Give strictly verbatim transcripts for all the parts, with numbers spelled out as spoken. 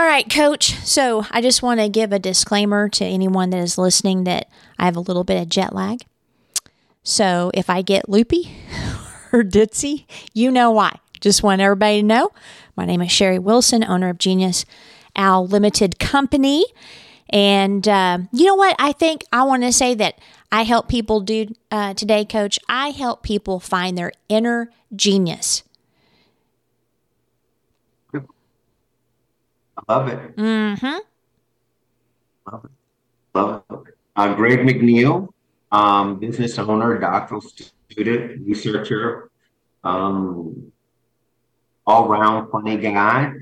All right, Coach. So I just want to give a disclaimer to anyone that is listening that I have a little bit of jet lag. So if I get loopy or ditzy, you know why. Just want everybody to know. My name is Sherry Wilson, owner of Genius Owl Limited Company. And uh, you know what? I think I want to say that I help people do uh, today, Coach. I help people find their inner genius. Love it. Mm-hmm. Love it. Love it. Uh, Greg McNeil, um, business owner, doctoral student, researcher, um, all-round funny guy.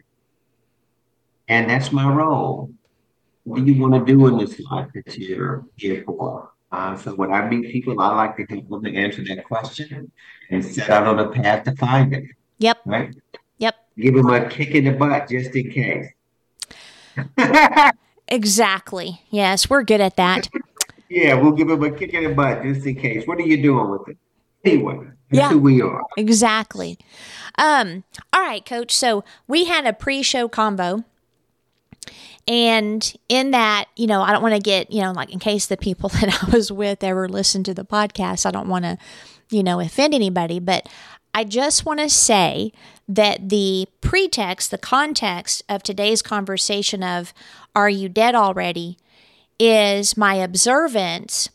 And that's my role. What do you want to do in this life that you're here for? Uh, so when I meet people, I like to help them to answer that question and set out on a path to find it. Yep. Right? Yep. Give them a kick in the butt just in case. Exactly. Yes, we're good at that. Yeah, we'll give him a kick in the butt just in case. What are you doing with it? Anyway, that's yeah, who we are. Exactly. Um, all right, Coach. So we had a pre-show convo. And in that, you know, I don't want to get, you know, like in case the people that I was with ever listened to the podcast, I don't want to, you know, offend anybody. But I just want to say that the pretext, the context of today's conversation of "Are you dead already?" is my observance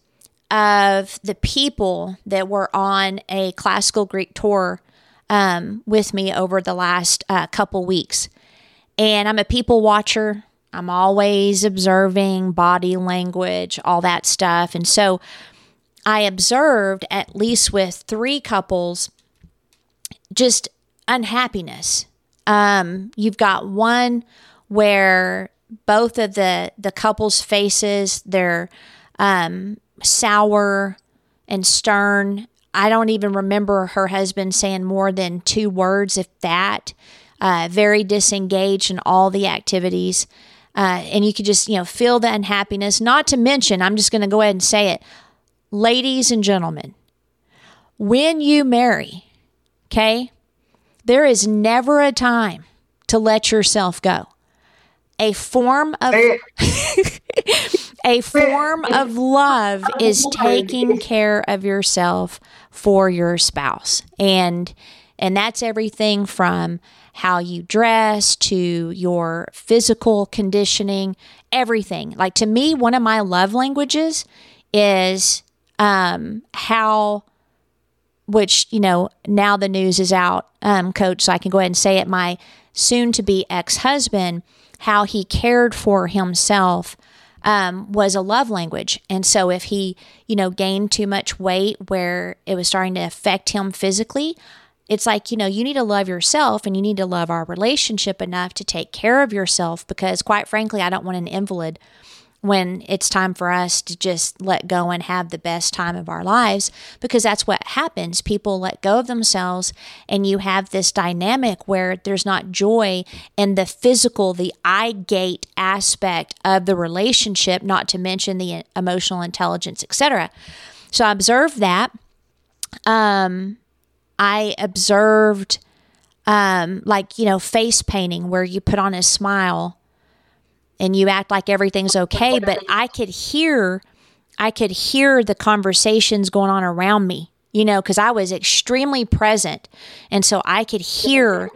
of the people that were on a classical Greek tour um, with me over the last uh, couple weeks. And I'm a people watcher. I'm always observing body language, all that stuff. And so I observed, at least with three couples, just unhappiness. Um, you've got one where both of the, the couple's faces, they're um, sour and stern. I don't even remember her husband saying more than two words, if that. Uh, very disengaged in all the activities. Uh, and you could just, you know, feel the unhappiness. Not to mention, I'm just going to go ahead and say it. Ladies and gentlemen, when you marry, okay, there is never a time to let yourself go. A form of a form of love is taking care of yourself for your spouse. And and that's everything from how you dress to your physical conditioning, everything. Like, to me, one of my love languages is um, how which, you know, now the news is out, um, Coach, so I can go ahead and say it, my soon-to-be ex-husband, how he cared for himself um, was a love language. And so if he, you know, gained too much weight where it was starting to affect him physically, it's like, you know, you need to love yourself and you need to love our relationship enough to take care of yourself, because quite frankly, I don't want an invalid when it's time for us to just let go and have the best time of our lives, because that's what happens. People let go of themselves, and you have this dynamic where there's not joy in the physical, the eye gate aspect of the relationship, not to mention the emotional intelligence, et cetera. So I observed that. Um, I observed um, like, you know, face painting where you put on a smile and you act like everything's okay, but I could hear, I could hear the conversations going on around me, you know, because I was extremely present, and so I could hear,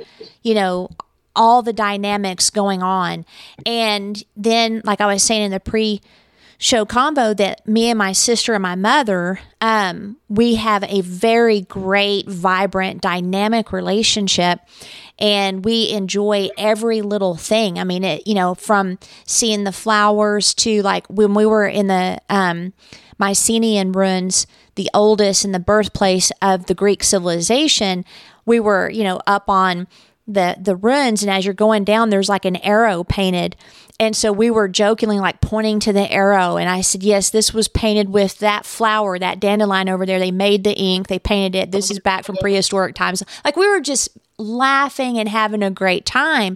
you know, all the dynamics going on. And then, like I was saying in the pre-show combo, that me and my sister and my mother, um, we have a very great, vibrant, dynamic relationship. And we enjoy every little thing. I mean, it, you know, from seeing the flowers to, like, when we were in the um, Mycenaean ruins, the oldest and the birthplace of the Greek civilization, we were, you know, up on the, the ruins. And as you're going down, there's like an arrow painted. And so we were jokingly, like, pointing to the arrow. And I said, yes, this was painted with that flower, that dandelion over there. They made the ink. They painted it. This is back from prehistoric times. Like, we were just laughing and having a great time.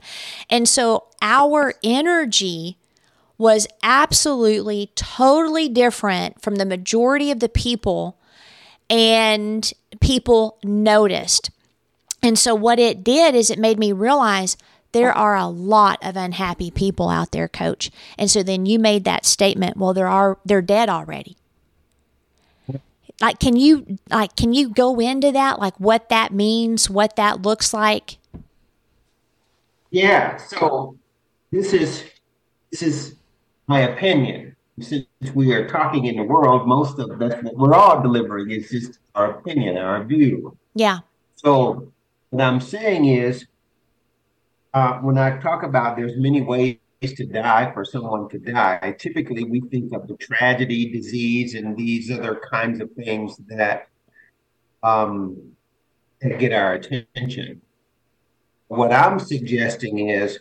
And so our energy was absolutely totally different from the majority of the people, and people noticed. And so what it did is it made me realize There are a lot of unhappy people out there, Coach. And so then you made that statement, well, there are, they're dead already. Like, can you, like, can you go into that? Like what that means, what that looks like? Yeah. So this is, this is my opinion. Since we are talking in the world, most of that's what we're all delivering is just our opinion, our view. Yeah. So what I'm saying is, Uh, when I talk about there's many ways to die for someone to die, typically we think of the tragedy, disease, and these other kinds of things that, um, that get our attention. What I'm suggesting is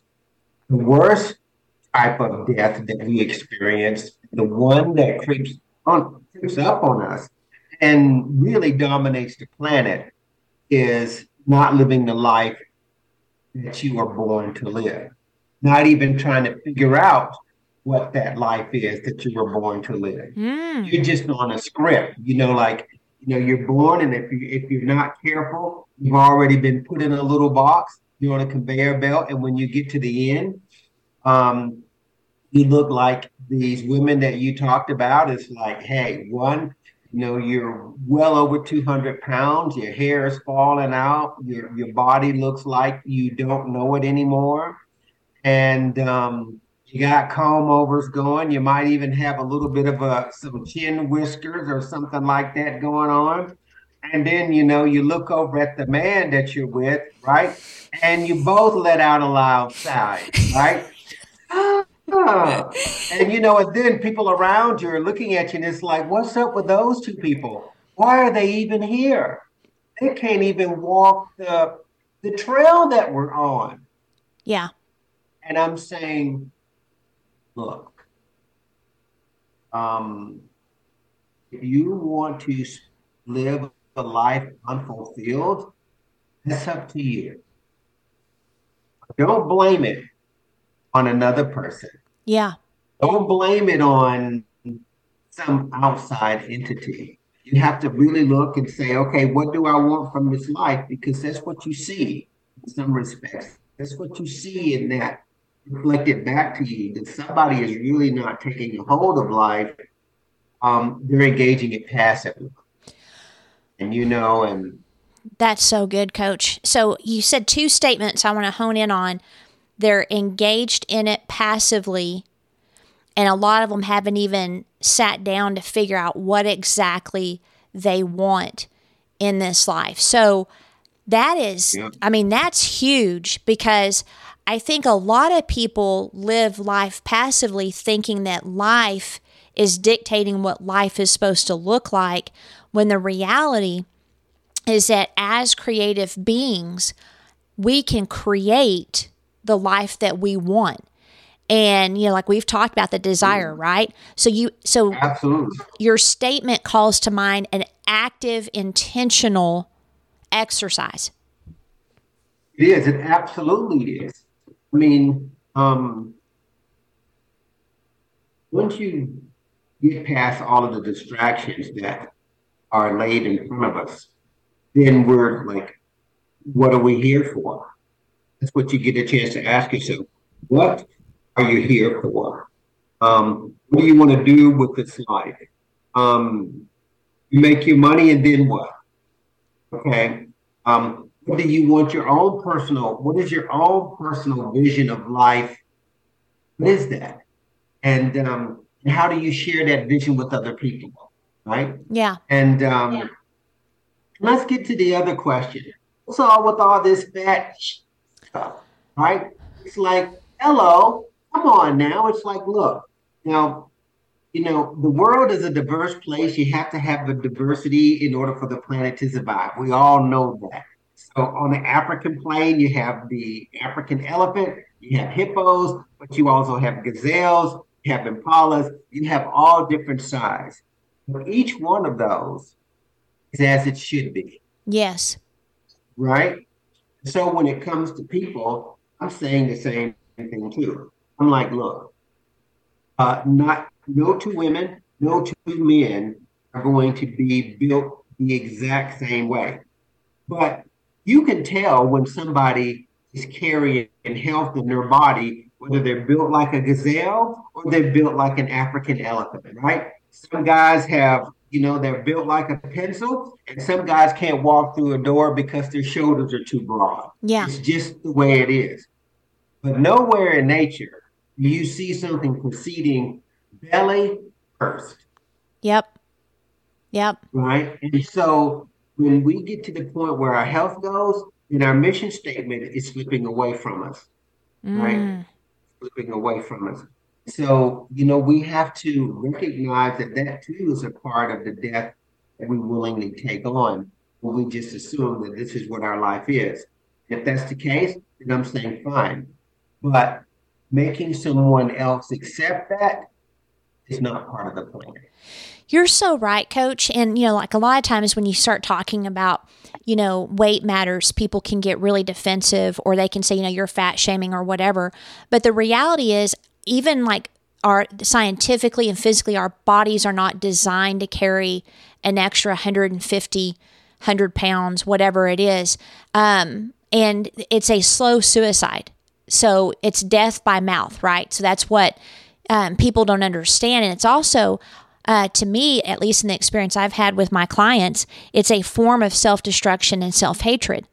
the worst type of death that we experience, the one that creeps, on, creeps up on us and really dominates the planet, is not living the life that you are born to live, not even trying to figure out what that life is that you were born to live. Mm. You're just on a script, you know, like, you know, you're born, and if you if you're not careful, you've already been put in a little box. You're on a conveyor belt, and when you get to the end, um, you look like these women that you talked about. It's like, hey, one, you know, you're well over two hundred pounds. Your hair is falling out. Your your body looks like you don't know it anymore. And um, you got comb overs going. You might even have a little bit of a, some chin whiskers or something like that going on. And then, you know, you look over at the man that you're with, right? And you both let out a loud sigh, right? Huh. And, you know, and then people around you are looking at you, and it's like, what's up with those two people? Why are they even here? They can't even walk the, the trail that we're on. Yeah. And I'm saying, look, um, if you want to live a life unfulfilled, that's up to you. Don't blame it on another person. Yeah. Don't blame it on some outside entity. You have to really look and say, okay, what do I want from this life? Because that's what you see in some respects. That's what you see in that reflected back to you, that somebody is really not taking a hold of life. Um, they're engaging it passively. And you know, and... That's so good, Coach. So you said two statements I want to hone in on. They're engaged in it passively, and a lot of them haven't even sat down to figure out what exactly they want in this life. So that is, yeah. I mean, that's huge, because I think a lot of people live life passively thinking that life is dictating what life is supposed to look like, when the reality is that as creative beings, we can create the life that we want. And, you know, like we've talked about the desire, right? So you, so Absolutely. Your statement calls to mind an active, intentional exercise. It is. It absolutely is. I mean, um, once you get past all of the distractions that are laid in front of us, then we're like, what are we here for? That's what you get a chance to ask yourself. What are you here for? Um, what do you want to do with this life? Um, you make your money, and then what? Okay. Um, what do you want your own personal, what is your own personal vision of life? What is that? And um, how do you share that vision with other people? Right? Yeah. And um, yeah. Let's get to the other question. What's all with all this fat stuff, right? It's like, hello, come on now. It's like, look, now, you know, the world is a diverse place. You have to have a diversity in order for the planet to survive. We all know that. So on the African plain, you have the African elephant, you have hippos, but you also have gazelles, you have impalas, you have all different sizes. But each one of those is as it should be. Yes. Right? So when it comes to people, I'm saying the same thing too. I'm like, look, uh, not no two women, no two men are going to be built the exact same way. But you can tell when somebody is carrying health in their body, whether they're built like a gazelle or they're built like an African elephant, right? Some guys have, you know, they're built like a pencil, and some guys can't walk through a door because their shoulders are too broad. Yeah. It's just the way it is. But nowhere in nature do you see something preceding belly first. Yep. Yep. Right? And so when we get to the point where our health goes, then our mission statement is slipping away from us. Mm. Right? Slipping away from us. So, you know, we have to recognize that that too is a part of the death that we willingly take on when we just assume that this is what our life is. If that's the case, then I'm saying fine. But making someone else accept that is not part of the plan. You're so right, Coach. And, you know, like a lot of times when you start talking about, you know, weight matters, people can get really defensive, or they can say, you know, you're fat shaming or whatever. But the reality is, even like our scientifically and physically, our bodies are not designed to carry an extra one hundred fifty, one hundred pounds, whatever it is. Um, and it's a slow suicide. So it's death by mouth, right? So that's what um, people don't understand. And it's also, uh, to me, at least in the experience I've had with my clients, it's a form of self-destruction and self-hatred.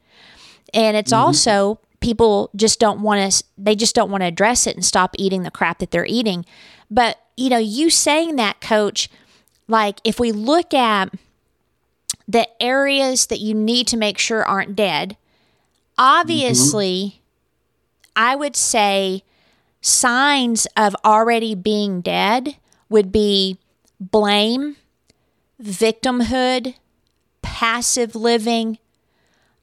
And it's mm-hmm. also... people just don't want to, they just don't want to address it and stop eating the crap that they're eating. But, you know, you saying that, Coach, like if we look at the areas that you need to make sure aren't dead, obviously, mm-hmm. I would say signs of already being dead would be blame, victimhood, passive living,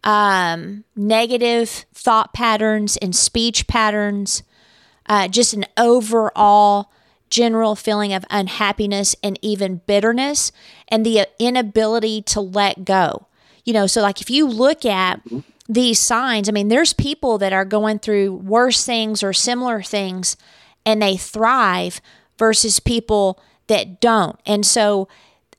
Um, negative thought patterns and speech patterns, uh, just an overall general feeling of unhappiness and even bitterness and the inability to let go. You know, so like if you look at these signs, I mean, there's people that are going through worse things or similar things and they thrive versus people that don't. And so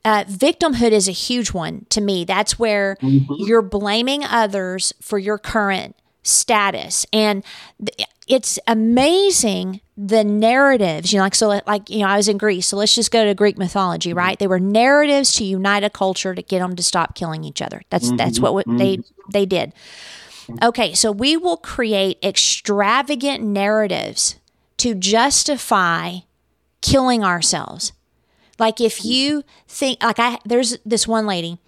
Uh, victimhood is a huge one to me. That's where mm-hmm. you're blaming others for your current status. And th- it's amazing the narratives, you know, like, so like, you know, I was in Greece, so let's just go to Greek mythology, right? Mm-hmm. They were narratives to unite a culture to get them to stop killing each other. That's, mm-hmm. that's what w- they, they did. Okay. So we will create extravagant narratives to justify killing ourselves. Like if you think, like I, there's this one lady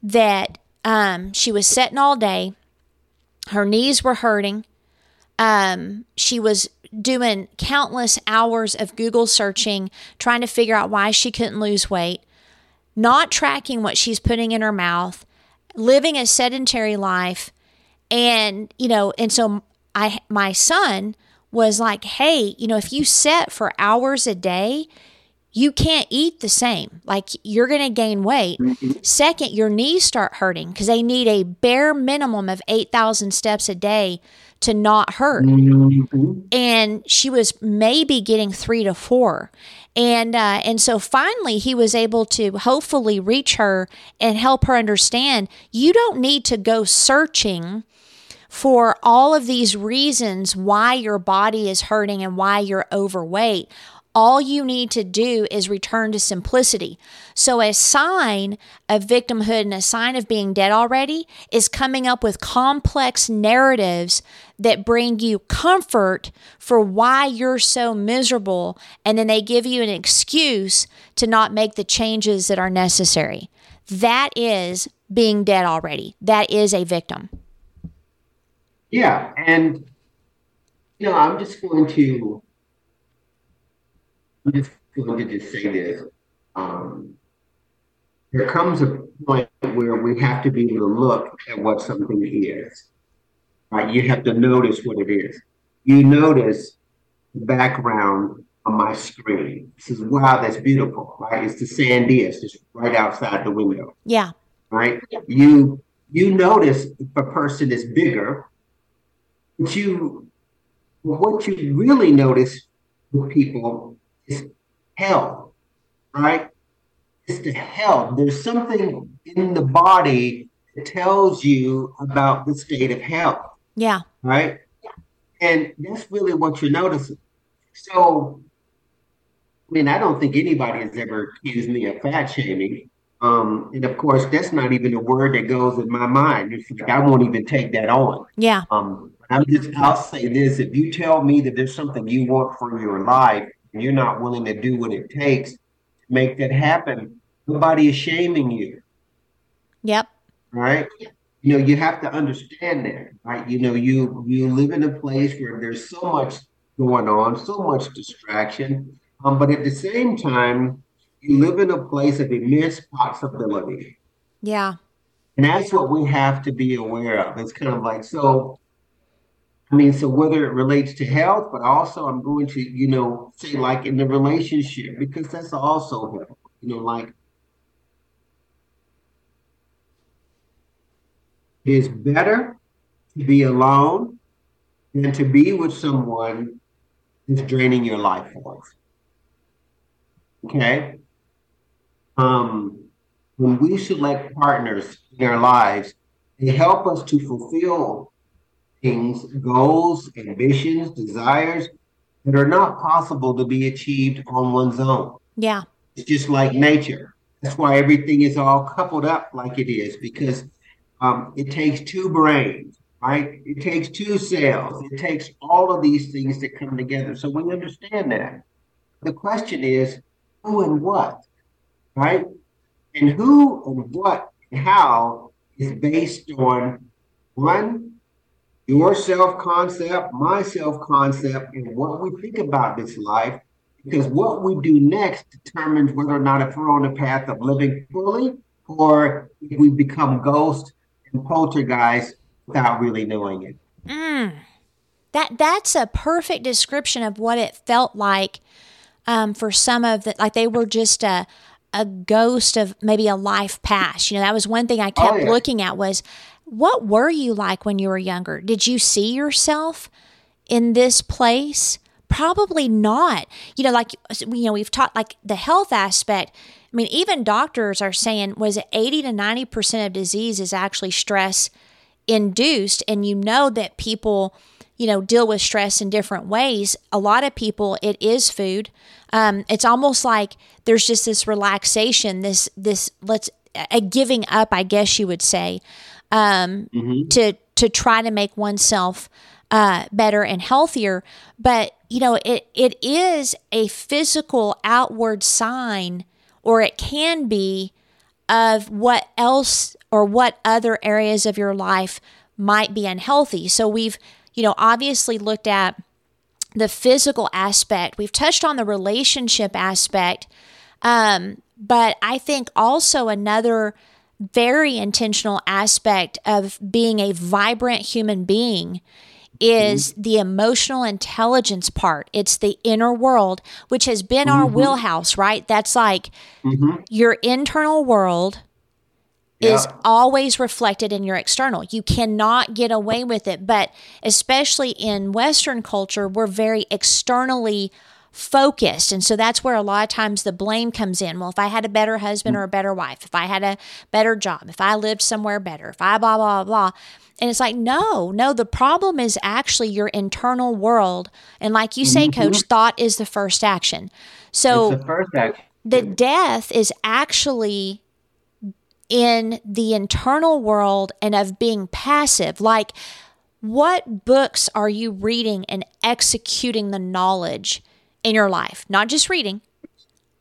that um, she was sitting all day, her knees were hurting, um, she was doing countless hours of Google searching, trying to figure out why she couldn't lose weight, not tracking what she's putting in her mouth, living a sedentary life, and you know, and so I, my son was like, hey, you know, if you sit for hours a day, you can't eat the same. Like you're going to gain weight. Mm-hmm. Second, your knees start hurting because they need a bare minimum of eight thousand steps a day to not hurt. Mm-hmm. And she was maybe getting three to four. And, uh, and so finally he was able to hopefully reach her and help her understand you don't need to go searching for all of these reasons why your body is hurting and why you're overweight. All you need to do is return to simplicity. So a sign of victimhood and a sign of being dead already is coming up with complex narratives that bring you comfort for why you're so miserable, and then they give you an excuse to not make the changes that are necessary. That is being dead already. That is a victim. Yeah, and you know, I'm just going to I'm just going to just say this. Um, there comes a point where we have to be able to look at what something is. Right? You have to notice what it is. You notice the background on my screen. This is, wow, that's beautiful, right? It's the sandias just right outside the window. Yeah. Right? Yeah. You you notice if a person is bigger, but you what you really notice with people it's health, right? It's the health. There's something in the body that tells you about the state of health. Yeah. Right? And that's really what you're noticing. So, I mean, I don't think anybody has ever accused me of fat shaming. Um, and of course, that's not even a word that goes in my mind. It's like, I won't even take that on. Yeah. Um, I'm just, I'll say this. If you tell me that there's something you want for your life and you're not willing to do what it takes to make that happen, nobody is shaming you. Yep. Right? You know, you have to understand that, right? You know, you, you live in a place where there's so much going on, so much distraction. Um, but at the same time, you live in a place of immense possibility. Yeah. And that's what we have to be aware of. It's kind of like, so, I mean, so whether it relates to health, but also I'm going to, you know, say like in the relationship, because that's also, you know, like, it is better to be alone than to be with someone who's draining your life force. Okay? Um, when we select partners in our lives, they help us to fulfill things, goals, ambitions, desires that are not possible to be achieved on one's own. Yeah. It's just like nature. That's why everything is all coupled up like it is, because um, it takes two brains, right? It takes two cells. It takes all of these things that come together. So we understand that. The question is, who and what, right? And who and what and how is based on, one, your self-concept, my self-concept, and what we think about this life, because what we do next determines whether or not if we're on the path of living fully or if we become ghosts and poltergeists without really knowing it. Mm. That that's a perfect description of what it felt like. Um, for some of the, like they were just a, a ghost of maybe a life past. You know, that was one thing I kept oh, yeah. looking at was, what were you like when you were younger? Did you see yourself in this place? Probably not. You know, like, you know, we've taught like the health aspect. I mean, even doctors are saying, was it eighty to ninety percent of disease is actually stress induced? And you know that people, you know, deal with stress in different ways. A lot of people, it is food. Um, it's almost like there's just this relaxation, this, this, let's, a giving up, I guess you would say, um, mm-hmm. to, to try to make oneself, uh, better and healthier. But, you know, it, it is a physical outward sign, or it can be, of what else or what other areas of your life might be unhealthy. So we've, you know, obviously looked at the physical aspect. We've touched on the relationship aspect. Um, but I think also another very intentional aspect of being a vibrant human being is mm-hmm. the emotional intelligence part. It's the inner world, which has been mm-hmm. our wheelhouse, right? That's like mm-hmm. your internal world is yeah. always reflected in your external. You cannot get away with it. But especially in Western culture, we're very externally focused. And so that's where a lot of times the blame comes in. Well, if I had a better husband or a better wife, if I had a better job, if I lived somewhere better, if I blah, blah, blah, blah. And it's like, no, no, the problem is actually your internal world. And like you say, mm-hmm. Coach, thought is the first action. So it's the first action. The death is actually in the internal world and of being passive. Like, what books are you reading and executing the knowledge in your life? Not just reading.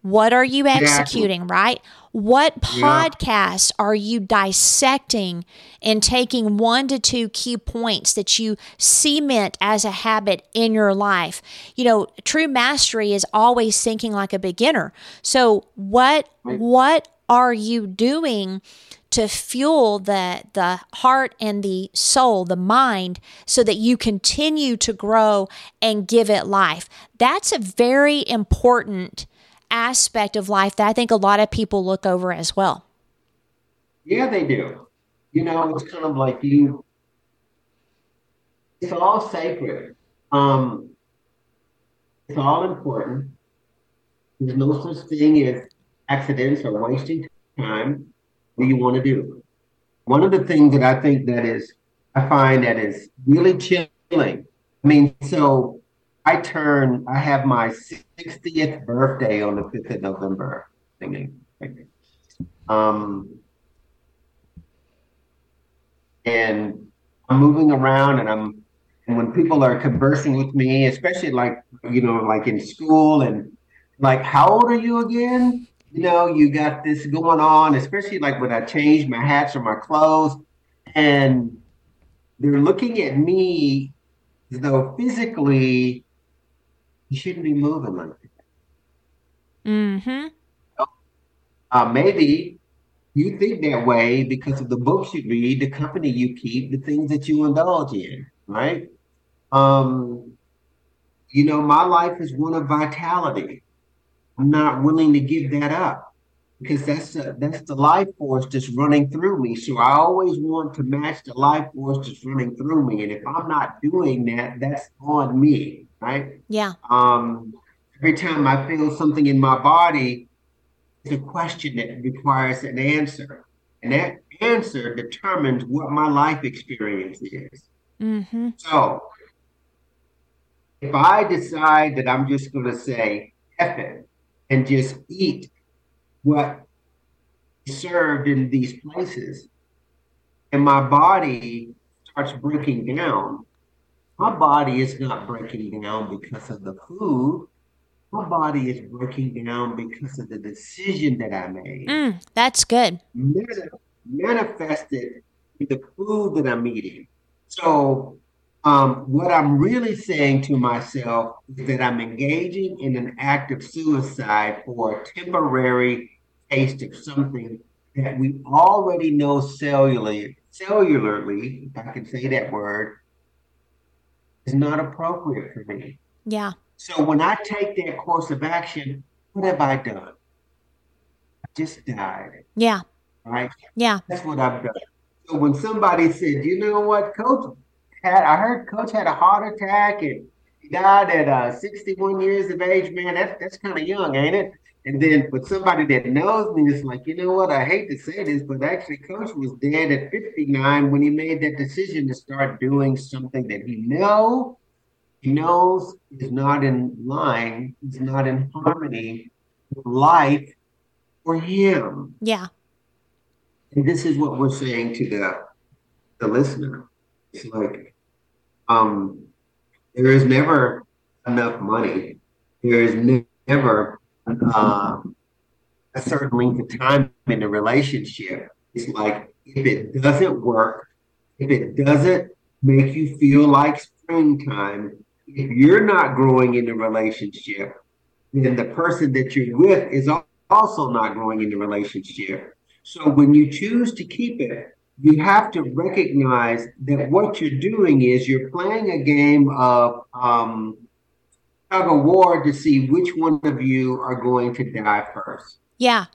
What are you executing, yeah. right? What podcasts yeah. are you dissecting and taking one to two key points that you cement as a habit in your life? You know, true mastery is always thinking like a beginner. So what, right. what are you doing to fuel the the heart and the soul, the mind, so that you continue to grow and give it life? That's a very important aspect of life that I think a lot of people look over as well. Yeah, they do. You know, it's kind of like you, it's all sacred. Um, it's all important. There's no such thing as accidents or wasting time. What do you want to do? One of the things that I think that is, I find that is really chilling I mean, so I turn, I have my sixtieth birthday on the fifth of November. Um, and I'm moving around, and I'm, and when people are conversing with me, especially like, you know, like in school, and like, how old are you again? You know, you got this going on, especially like when I change my hats or my clothes, and they're looking at me as though physically you shouldn't be moving like that. Mm-hmm. Uh, maybe you think that way because of the books you read, the company you keep, the things that you indulge in, right? Um, you know, my life is one of vitality. I'm not willing to give that up because that's a, that's the life force that's running through me. So I always want to match the life force that's running through me. And if I'm not doing that, that's on me, right? Yeah. Um, every time I feel something in my body, it's a question that requires an answer. And that answer determines what my life experience is. Mm-hmm. So if I decide that I'm just going to say F it, and just eat what is served in these places, and my body starts breaking down. My body is not breaking down because of the food. My body is breaking down because of the decision that I made. Mm, that's good. Manifested in the food that I'm eating. So Um, what I'm really saying to myself is that I'm engaging in an act of suicide for a temporary taste of something that we already know cellularly, cellularly, if I can say that word, is not appropriate for me. Yeah. So when I take that course of action, what have I done? I just died. Yeah. Right? Yeah. That's what I've done. So when somebody said, you know what, Coach, Had, I heard Coach had a heart attack and he died at uh, sixty-one years of age. Man, that's that's kind of young, ain't it? And then for somebody that knows me, it's like, you know what? I hate to say this, but actually Coach was dead at fifty-nine when he made that decision to start doing something that he know he knows is not in line, is not in harmony with life for him. Yeah. And this is what we're saying to the the listener. It's like, um, there is never enough money. There is ne- never uh, a certain length of time in a relationship. It's like, if it doesn't work, if it doesn't make you feel like springtime, if you're not growing in the relationship, then the person that you're with is also not growing in the relationship. So when you choose to keep it, you have to recognize that what you're doing is you're playing a game of um, tug of war to see which one of you are going to die first. Yeah.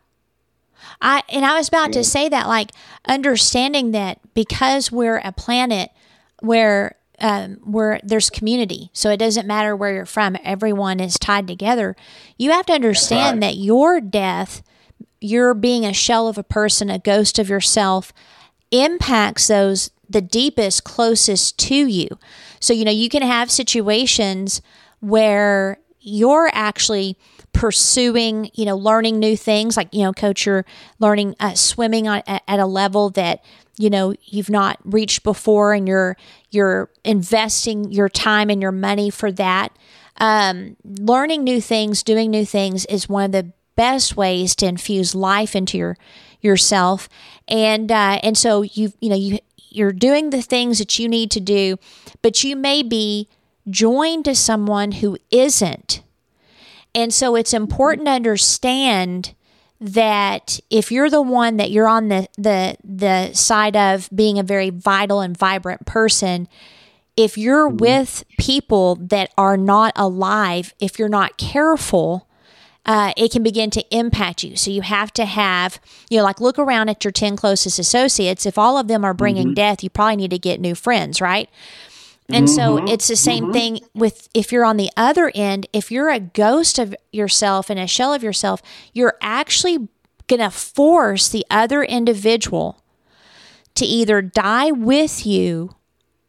I And I was about yeah. to say that, like, understanding that because we're a planet where um, where there's community, so it doesn't matter where you're from, everyone is tied together. You have to understand right. that your death, you're being a shell of a person, a ghost of yourself, impacts those the deepest, closest to you. So, you know, you can have situations where you're actually pursuing, you know, learning new things. Like, you know, Coach, you're learning uh, swimming on, at, at a level that, you know, you've not reached before, and you're you're investing your time and your money for that. Um, learning new things, doing new things is one of the best ways to infuse life into your yourself. And, uh, and so you, you know, you, you're doing the things that you need to do, but you may be joined to someone who isn't. And so it's important to understand that if you're the one that you're on the, the, the side of being a very vital and vibrant person, if you're with people that are not alive, if you're not careful, Uh, it can begin to impact you. So you have to have, you know, like look around at your ten closest associates. If all of them are bringing mm-hmm. death, you probably need to get new friends, right? And mm-hmm. so it's the same mm-hmm. thing with if you're on the other end, if you're a ghost of yourself and a shell of yourself, you're actually going to force the other individual to either die with you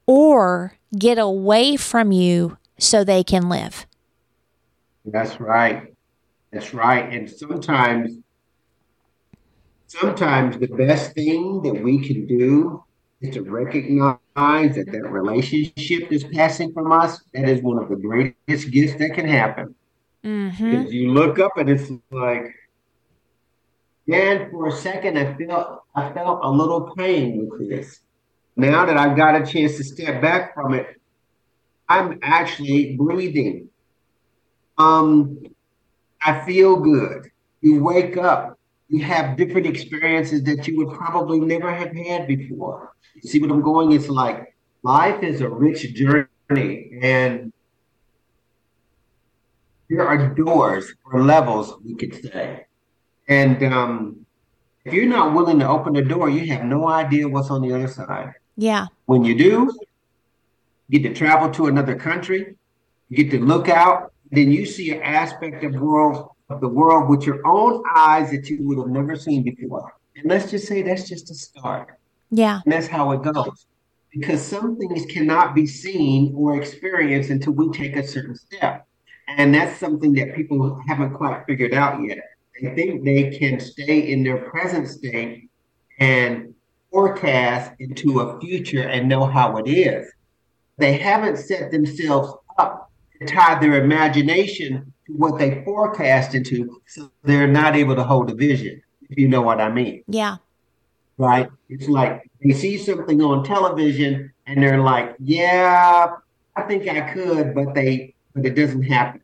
or get away from you so they can live. That's right. That's right. And sometimes, sometimes the best thing that we can do is to recognize that that relationship is passing from us. That is one of the greatest gifts that can happen. Mm-hmm. You look up and it's like, man, for a second, I felt I felt a little pain with this. Now that I've got a chance to step back from it, I'm actually breathing. Um, I feel good. You wake up. You have different experiences that you would probably never have had before. You see what I'm going? It's like life is a rich journey, and there are doors or levels, we could say. And um, if you're not willing to open the door, you have no idea what's on the other side. Yeah. When you do, you get to travel to another country, you get to look out, then you see an aspect of the world, of the world with your own eyes that you would have never seen before. And let's just say that's just a start. Yeah. And that's how it goes. Because some things cannot be seen or experienced until we take a certain step. And that's something that people haven't quite figured out yet. They think they can stay in their present state and forecast into a future and know how it is. They haven't set themselves up to tie their imagination to what they forecast into, so they're not able to hold a vision, if you know what I mean. Yeah. Right? It's like they see something on television and they're like, yeah, I think I could, but they but it doesn't happen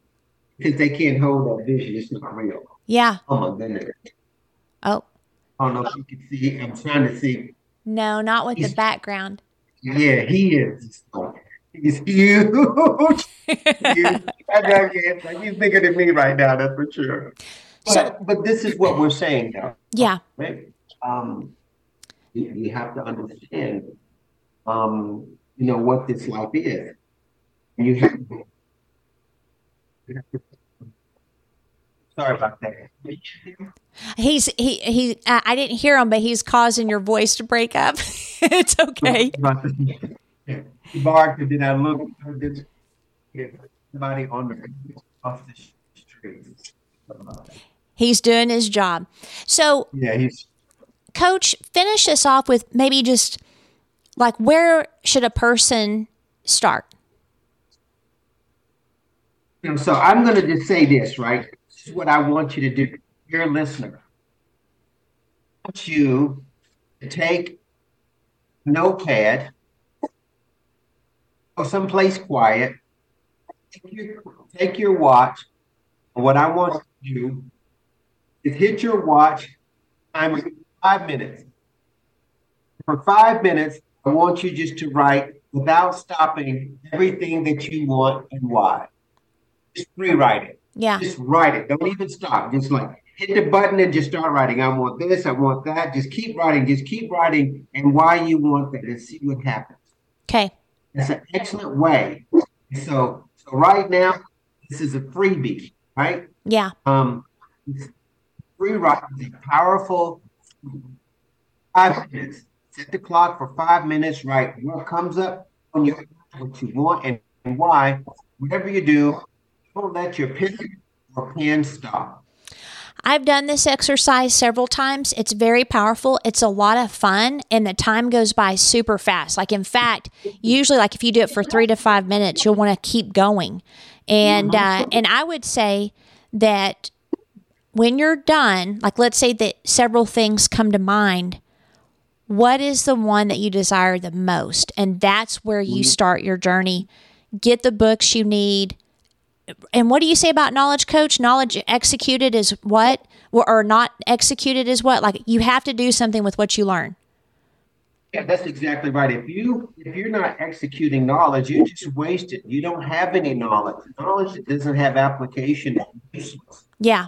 because they can't hold that vision. It's not real. Yeah. Oh, my goodness. Oh. I don't know if you can see. I'm trying to see. No, not with he's, the background. Yeah, he is. He's huge. Huge. I know, yeah, like he's bigger than me right now, that's for sure. But, so, but this is what we're saying now. Yeah. Right? Um, you, you have to understand, um, you know, what this life is. You have to, you have to Sorry about that. He's he he. Uh, I didn't hear him, but he's causing your voice to break up. It's okay. He barked, and then I looked. Somebody on the off the street. He's doing his job. So yeah, he's. Coach, finish us off with maybe just like where should a person start? So I'm going to just say this, right? What I want you to do, dear listener, I want you to take a notepad, go someplace quiet, take your, take your watch, and what I want you to do is hit your watch timer five minutes. For five minutes, I want you just to write, without stopping, everything that you want and why. Just rewrite it. Yeah. Just write it. Don't even stop. Just like hit the button and just start writing. I want this. I want that. Just keep writing. Just keep writing. And why you want that, and see what happens. Okay. That's an excellent way. So, so right now, this is a freebie, right? Yeah. Um, free writing is a powerful five minutes. Set the clock for five minutes. Write what comes up on your what you want and, and why. Whatever you do. Don't let your pen or pen stop. I've done this exercise several times. It's very powerful. It's a lot of fun, and the time goes by super fast. Like, in fact, usually, like if you do it for three to five minutes, you'll want to keep going. And uh, and I would say that when you're done, like let's say that several things come to mind. What is the one that you desire the most? And that's where you start your journey. Get the books you need. And what do you say about knowledge, Coach? Knowledge executed is what? Or, or not executed is what? Like, you have to do something with what you learn. Yeah, that's exactly right. If, you, if you're not executing knowledge, you're just wasted. You don't have any knowledge. Knowledge that doesn't have application is useless. Yeah.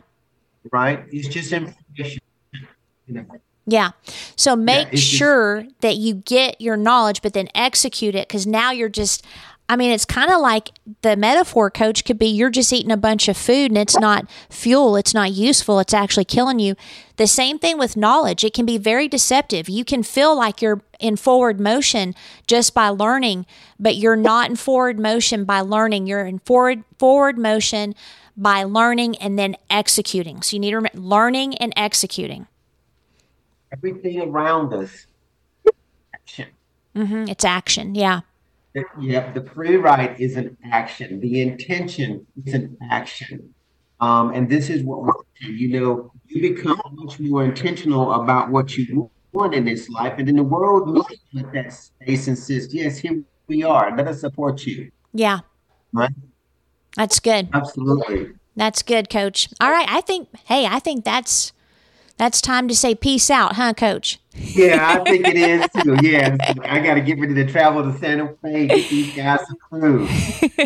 Right? It's just information. You know. Yeah. So make yeah, sure just- that you get your knowledge, but then execute it, because now you're just... I mean, it's kind of like the metaphor, Coach, could be you're just eating a bunch of food and it's not fuel. It's not useful. It's actually killing you. The same thing with knowledge. It can be very deceptive. You can feel like you're in forward motion just by learning, but you're not in forward motion by learning. You're in forward forward motion by learning and then executing. So you need to remember learning and executing. Everything around us, action. Mm-hmm. It's action, yeah. Yep, the free ride is an action. The intention is an action. Um, and this is what we're doing. You know, you become much more intentional about what you want in this life. And then the world looks at that space and says, yes, here we are. Let us support you. Yeah. Right? That's good. Absolutely. That's good, Coach. All right. I think, hey, I think that's that's time to say peace out, huh, Coach? Yeah, I think it is, too. Yeah, I got to get rid of the travel to Santa Fe, get these guys some food.